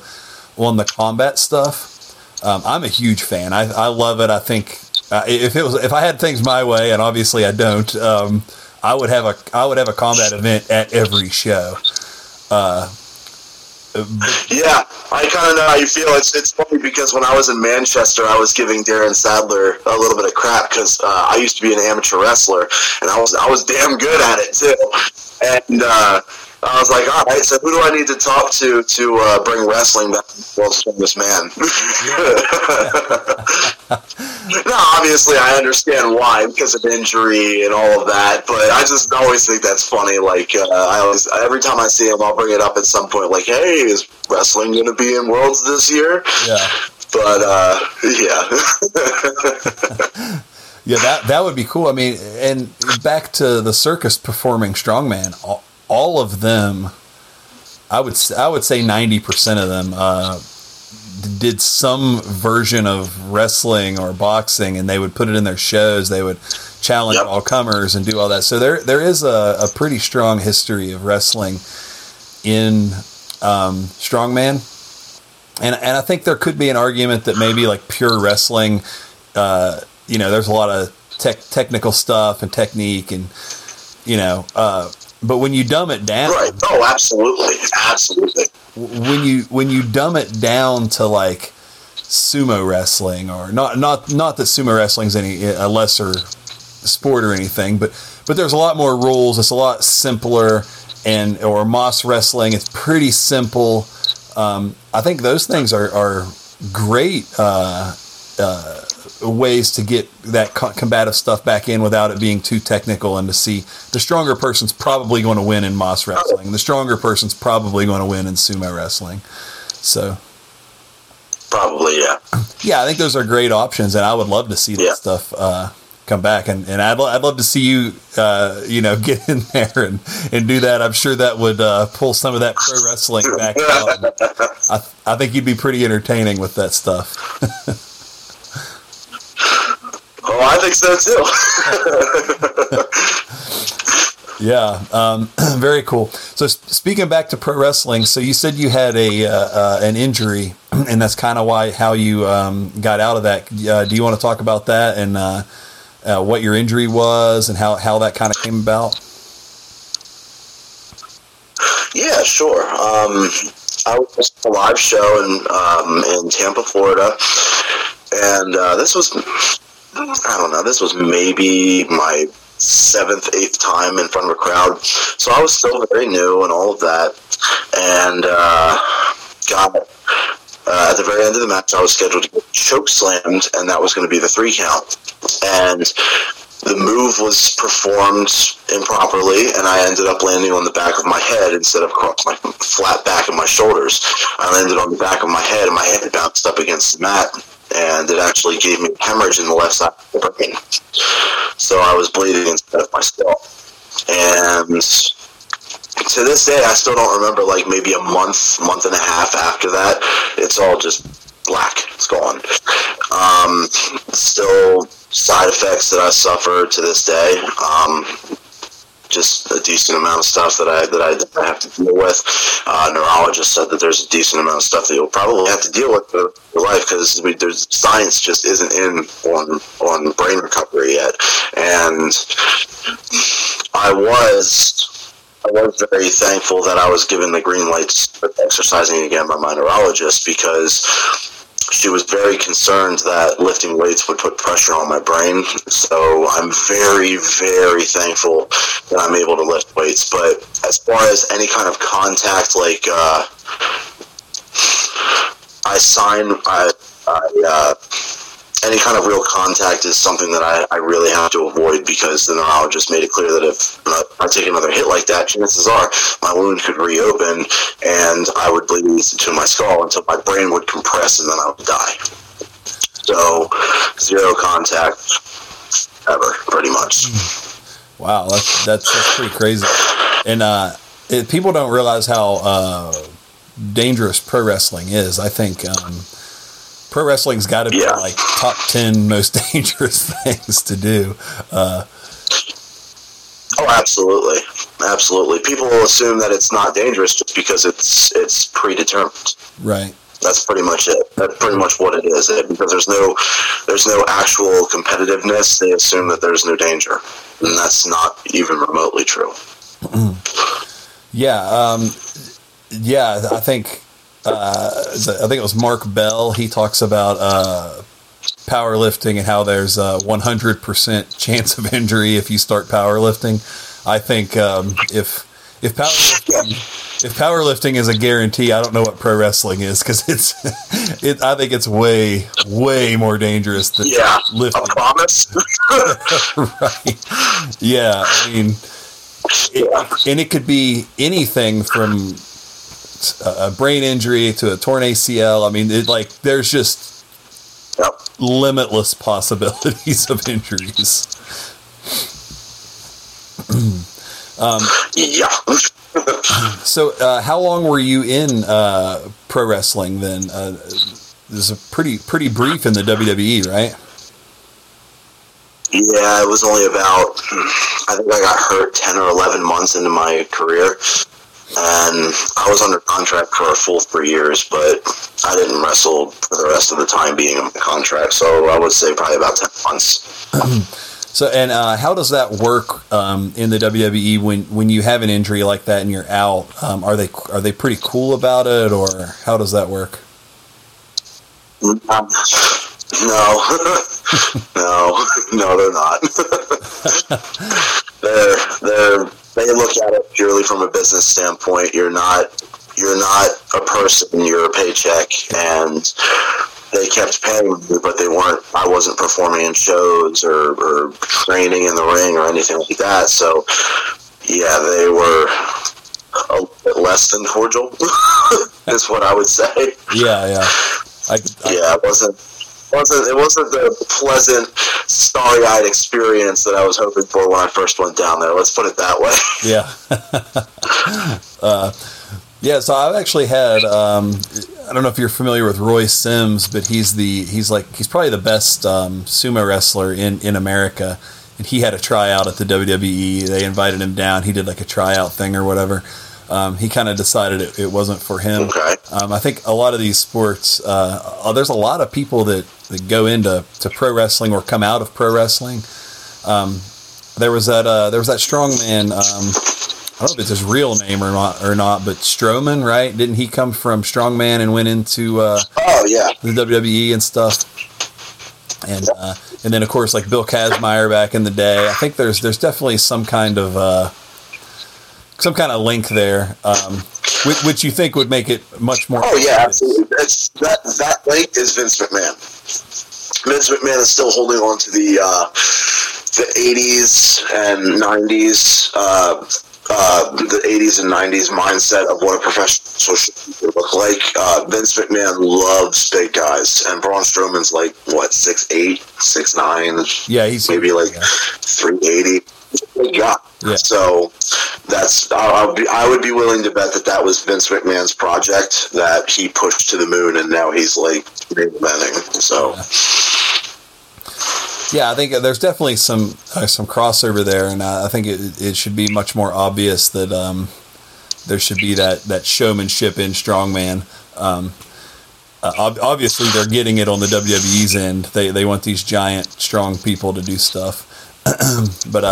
on the combat stuff. I'm a huge fan. I love it. I think if I had things my way, and obviously I don't, I would have a combat event at every show. Yeah, I kind of know how you feel. It's funny because when I was in Manchester, I was giving Darren Sadler a little bit of crap because I used to be an amateur wrestler, and I was damn good at it too. And I was like, all right, so who do I need to talk to bring wrestling back to the World's Strongest Man? Now, obviously, I understand why, because of injury and all of that, but I just always think that's funny. Like, every time I see him, I'll bring it up at some point, like, hey, is wrestling going to be in Worlds this year? Yeah. But, yeah. Yeah, that would be cool. I mean, and back to the circus performing strongman, all of them, I would say 90% of them did some version of wrestling or boxing, and they would put it in their shows. They would challenge all comers and do all that. So there is a pretty strong history of wrestling in strongman, and I think there could be an argument that maybe like pure wrestling, there's a lot of technical stuff and technique, and but when you dumb it down, right? Oh, absolutely. When you dumb it down to like sumo wrestling, or not that sumo wrestling's a lesser sport or anything, but there's a lot more rules. It's a lot simpler, or Moss wrestling. It's pretty simple. I think those things are great ways to get that combative stuff back in without it being too technical, and to see the stronger person's probably going to win in Moss wrestling. The stronger person's probably going to win in sumo wrestling. So probably, yeah. Yeah, I think those are great options, and I would love to see that stuff come back. And I'd love to see you, get in there and do that. I'm sure that would pull some of that pro wrestling back out. I think you'd be pretty entertaining with that stuff. Oh, I think so too. Yeah, very cool. So speaking back to pro wrestling, so you said you had an injury, and that's kind of how you got out of that. Do you want to talk about that and what your injury was and how that kind of came about? Yeah, sure. I was at a live show in Tampa, Florida, and this was maybe my 7th, 8th time in front of a crowd. So I was still very new and all of that. And at the very end of the match, I was scheduled to get choke slammed, and that was going to be the 3 count. And the move was performed improperly, and I ended up landing on the back of my head instead of across my flat back and my shoulders. I landed on the back of my head, and my head bounced up against the mat. And it actually gave me hemorrhage in the left side of the brain. So I was bleeding instead of my skull. And to this day, I still don't remember, like maybe a month and a half after that. It's all just black. It's gone. Still side effects that I suffer to this day. Just a decent amount of stuff that I have to deal with. Neurologist said that there's a decent amount of stuff that you'll probably have to deal with in your life, because there's science just isn't in on brain recovery yet. And I was very thankful that I was given the green light to start exercising again by my neurologist, because she was very concerned that lifting weights would put pressure on my brain. So I'm very, very thankful that I'm able to lift weights. But as far as any kind of contact, like any kind of real contact is something that I really have to avoid, because the neurologist made it clear that if I take another hit like that, chances are my wound could reopen and I would bleed into my skull until my brain would compress and then I would die. So, zero contact ever, pretty much. Wow, that's pretty crazy. And people don't realize how dangerous pro wrestling is. I think... pro wrestling's got to be like top 10 most dangerous things to do. Oh, absolutely, absolutely. People will assume that it's not dangerous just because it's predetermined. Right. That's pretty much it. That's pretty much what it is. Because there's no actual competitiveness. They assume that there's no danger, and that's not even remotely true. Yeah. I think. I think it was Mark Bell. He talks about powerlifting and how there's a 100% chance of injury if you start powerlifting. I think if powerlifting is a guarantee, I don't know what pro wrestling is, because I think it's way more dangerous than lifting. I promise. Right? Yeah, I mean, and it could be anything from a brain injury to a torn ACL. I mean, there's just limitless possibilities of injuries. So, how long were you in pro wrestling then? was pretty brief in the WWE, right? Yeah, it was only about, I think I got hurt 10 or 11 months into my career. And I was under contract for a full 3 years, but I didn't wrestle for the rest of the time being on the contract. So I would say probably about 10 months. So, and how does that work in the WWE when you have an injury like that and you're out? Are they pretty cool about it, or how does that work? No, they're not. They look at it purely from a business standpoint. You're not a person. You're a paycheck, and they kept paying me, but they weren't. I wasn't performing in shows or training in the ring or anything like that. So, yeah, they were a bit less than cordial. Is what I would say. Yeah. I It wasn't the pleasant, starry-eyed experience that I was hoping for when I first went down there. Let's put it that way. Yeah. Yeah, so I've actually had, I don't know if you're familiar with Roy Sims, but he's probably the best sumo wrestler in America. And he had a tryout at the WWE. They invited him down. He did like a tryout thing or whatever. He kind of decided it wasn't for him. Okay. I think a lot of these sports, there's a lot of people that go into pro wrestling or come out of pro wrestling. There was that strongman, I don't know if it's his real name or not, but Strowman, right? Didn't he come from strongman and went into the WWE and stuff? And then, of course, like Bill Kazmaier back in the day. I think there's definitely some kind of link there, which you think would make it much more. Oh, yeah, absolutely. That link is Vince McMahon. Vince McMahon is still holding on to the 80s and 90s. The 80s and 90s mindset of what a professional should look like. Vince McMahon loves big guys, and Braun Strowman's like, what, 6'8", 6'9"? Yeah, he's maybe like 380. Yeah. So that's I would be willing to bet that was Vince McMahon's project that he pushed to the moon, and now he's like reinventing. So. Yeah, I think there's definitely some crossover there, and I think it should be much more obvious that there should be that showmanship in strongman. Obviously, they're getting it on the WWE's end. They want these giant, strong people to do stuff. But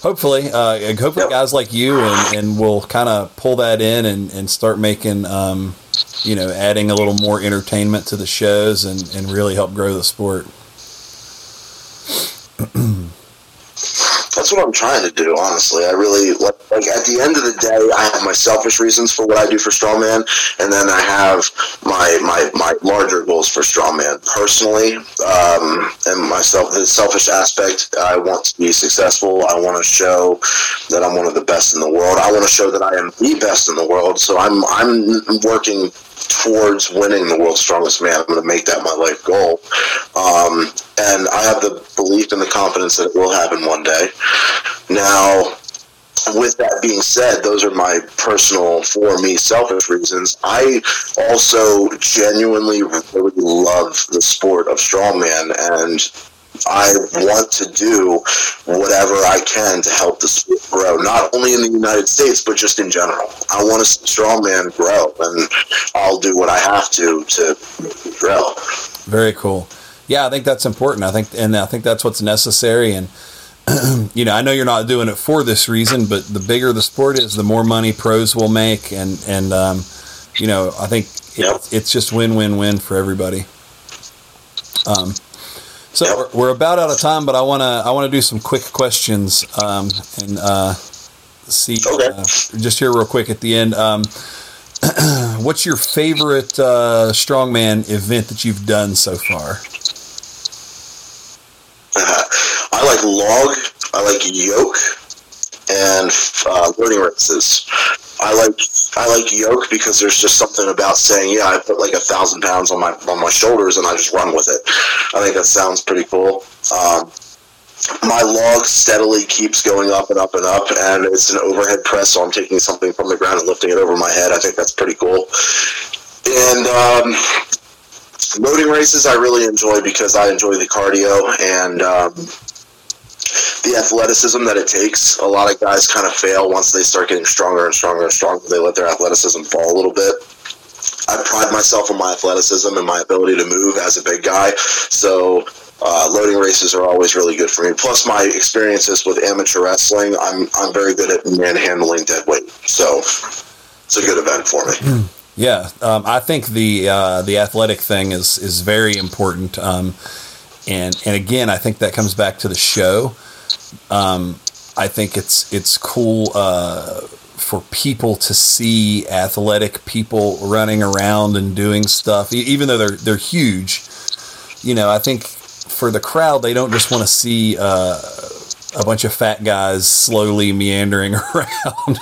hopefully, guys like you and we'll kind of pull that in and start making, adding a little more entertainment to the shows and really help grow the sport. That's what I'm trying to do, honestly. I really like at the end of the day, I have my selfish reasons for what I do for strongman, and then I have my larger goals for strongman personally, and myself. The selfish aspect, I want to be successful. I want to show that I'm one of the best in the world. I want to show that I am the best in the world. So I'm working towards winning the World's Strongest Man. I'm going to make that my life goal. And I have the belief and the confidence that it will happen one day. Now, with that being said, those are my personal, for me, selfish reasons. I also genuinely really love the sport of strongman, and I want to do whatever I can to help the sport grow, not only in the United States, but just in general. I want to see strongman grow, and I'll do what I have to grow. Very cool. Yeah, I think that's important. I think that's what's necessary. And, I know you're not doing it for this reason, but the bigger the sport is, the more money pros will make. And I think it's just win-win-win for everybody. So we're about out of time, but I want to do some quick questions and see. Okay. Just here real quick at the end. What's your favorite strongman event that you've done so far? I like log. I like yoke and loading races. I like yoke because there's just something about saying, I put like 1,000 pounds on my shoulders and I just run with it. I think that sounds pretty cool. My log steadily keeps going up and up and up, and it's an overhead press, so I'm taking something from the ground and lifting it over my head. I think that's pretty cool. And Loading races I really enjoy because I enjoy the cardio and the athleticism that it takes. A lot of guys kind of fail once they start getting stronger and stronger and stronger. They let their athleticism fall a little bit. I pride myself on my athleticism and my ability to move as a big guy. So loading races are always really good for me. Plus, my experiences with amateur wrestling, I'm very good at manhandling dead weight. So it's a good event for me. Yeah, I think the athletic thing is very important. And again, I think that comes back to the show. I think it's cool for people to see athletic people running around and doing stuff, even though they're huge. You know, I think for the crowd, they don't just want to see a bunch of fat guys slowly meandering around.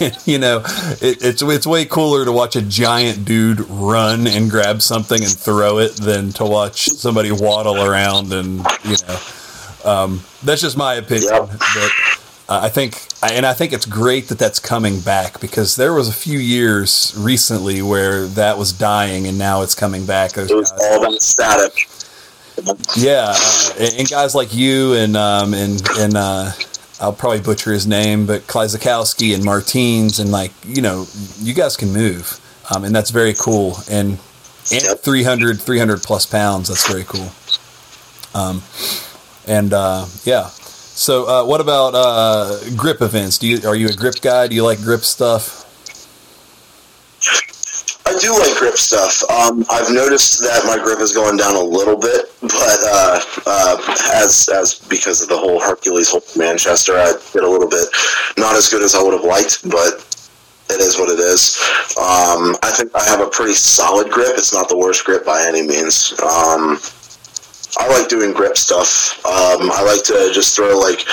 And, you know, it's way cooler to watch a giant dude run and grab something and throw it than to watch somebody waddle around. And, you know, that's just my opinion. Yep. But I think it's great that that's coming back, because there was a few years recently where that was dying and now it's coming back. It was all about static. Yeah, and guys like you and I'll probably butcher his name, but Klyzakowski and Martins, and like, you know, you guys can move, and that's very cool. And 300 plus pounds, that's very cool. Yeah. So what about grip events? Are you a grip guy? Do you like grip stuff? I do like grip stuff. I've noticed that my grip is going down a little bit, but as because of the whole Hercules Hulk Manchester, I did a little bit not as good as I would have liked, but it is what it is. I think I have a pretty solid grip. It's not the worst grip by any means. I like doing grip stuff. I like to just throw 400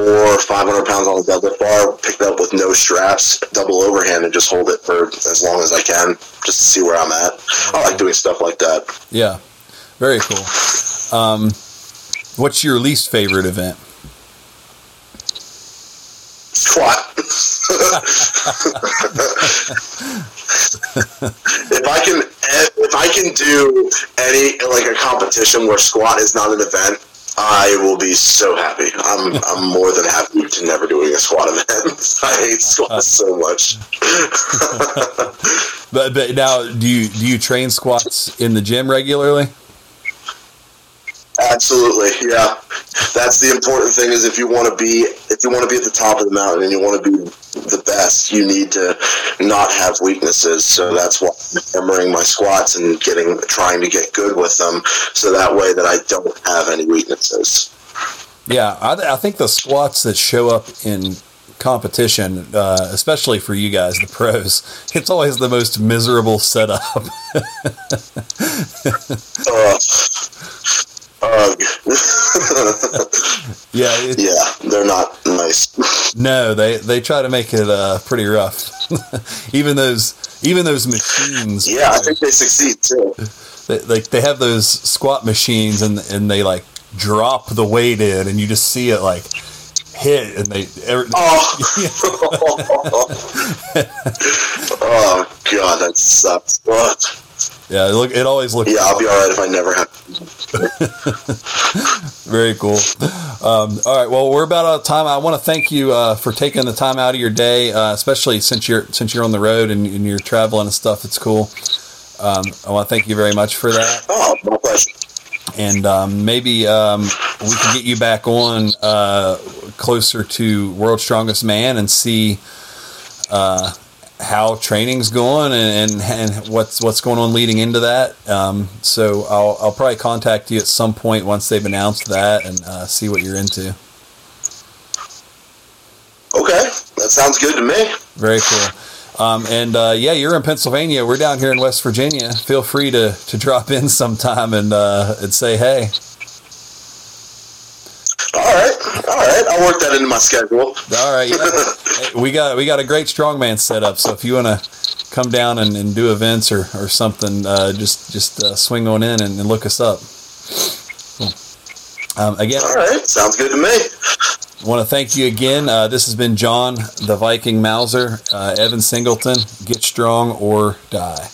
or 500 pounds on a deadlift bar, pick it up with no straps, double overhand, and just hold it for as long as I can, just to see where I'm at. I like doing stuff like that. Yeah, very cool. What's your least favorite event? Squat. If I can do any, like, a competition where squat is not an event, I will be so happy. I'm more than happy to never doing a squat event. I hate squats so much. But now, do you train squats in the gym regularly? Absolutely, yeah. That's the important thing, is if you want to be at the top of the mountain and you want to be the best, you need to not have weaknesses. So that's why I'm hammering my squats and trying to get good with them, so that way that I don't have any weaknesses. Yeah, I think the squats that show up in competition, especially for you guys, the pros, it's always the most miserable setup. Yeah, they're not nice. No, they try to make it pretty rough. Even those machines. Yeah, I think they succeed too. They have those squat machines, and they like drop the weight in, and you just see it like hit, and Oh god, that sucks. What? Yeah, it always looks. Yeah, I'll be all right if I never have. Very cool. All right, well, we're about out of time. I want to thank you for taking the time out of your day, especially since you're on the road and you're traveling and stuff. It's cool. I want to thank you very much for that. Oh, my pleasure. And maybe we can get you back on closer to World's Strongest Man and see. How training's going and what's going on leading into that. So I'll probably contact you at some point once they've announced that and see what you're into. Okay, that sounds good to me. Very cool. Yeah, you're in Pennsylvania. We're down here in West Virginia. Feel free to drop in sometime and say hey. All right. I'll work that into my schedule. All right. Yeah. We got a great strongman set up. So if you want to come down and do events or something, just swing on in and look us up. Cool. Again. All right. Sounds good to me. I want to thank you again. This has been John the Viking Mauser, Evan Singleton. Get strong or die.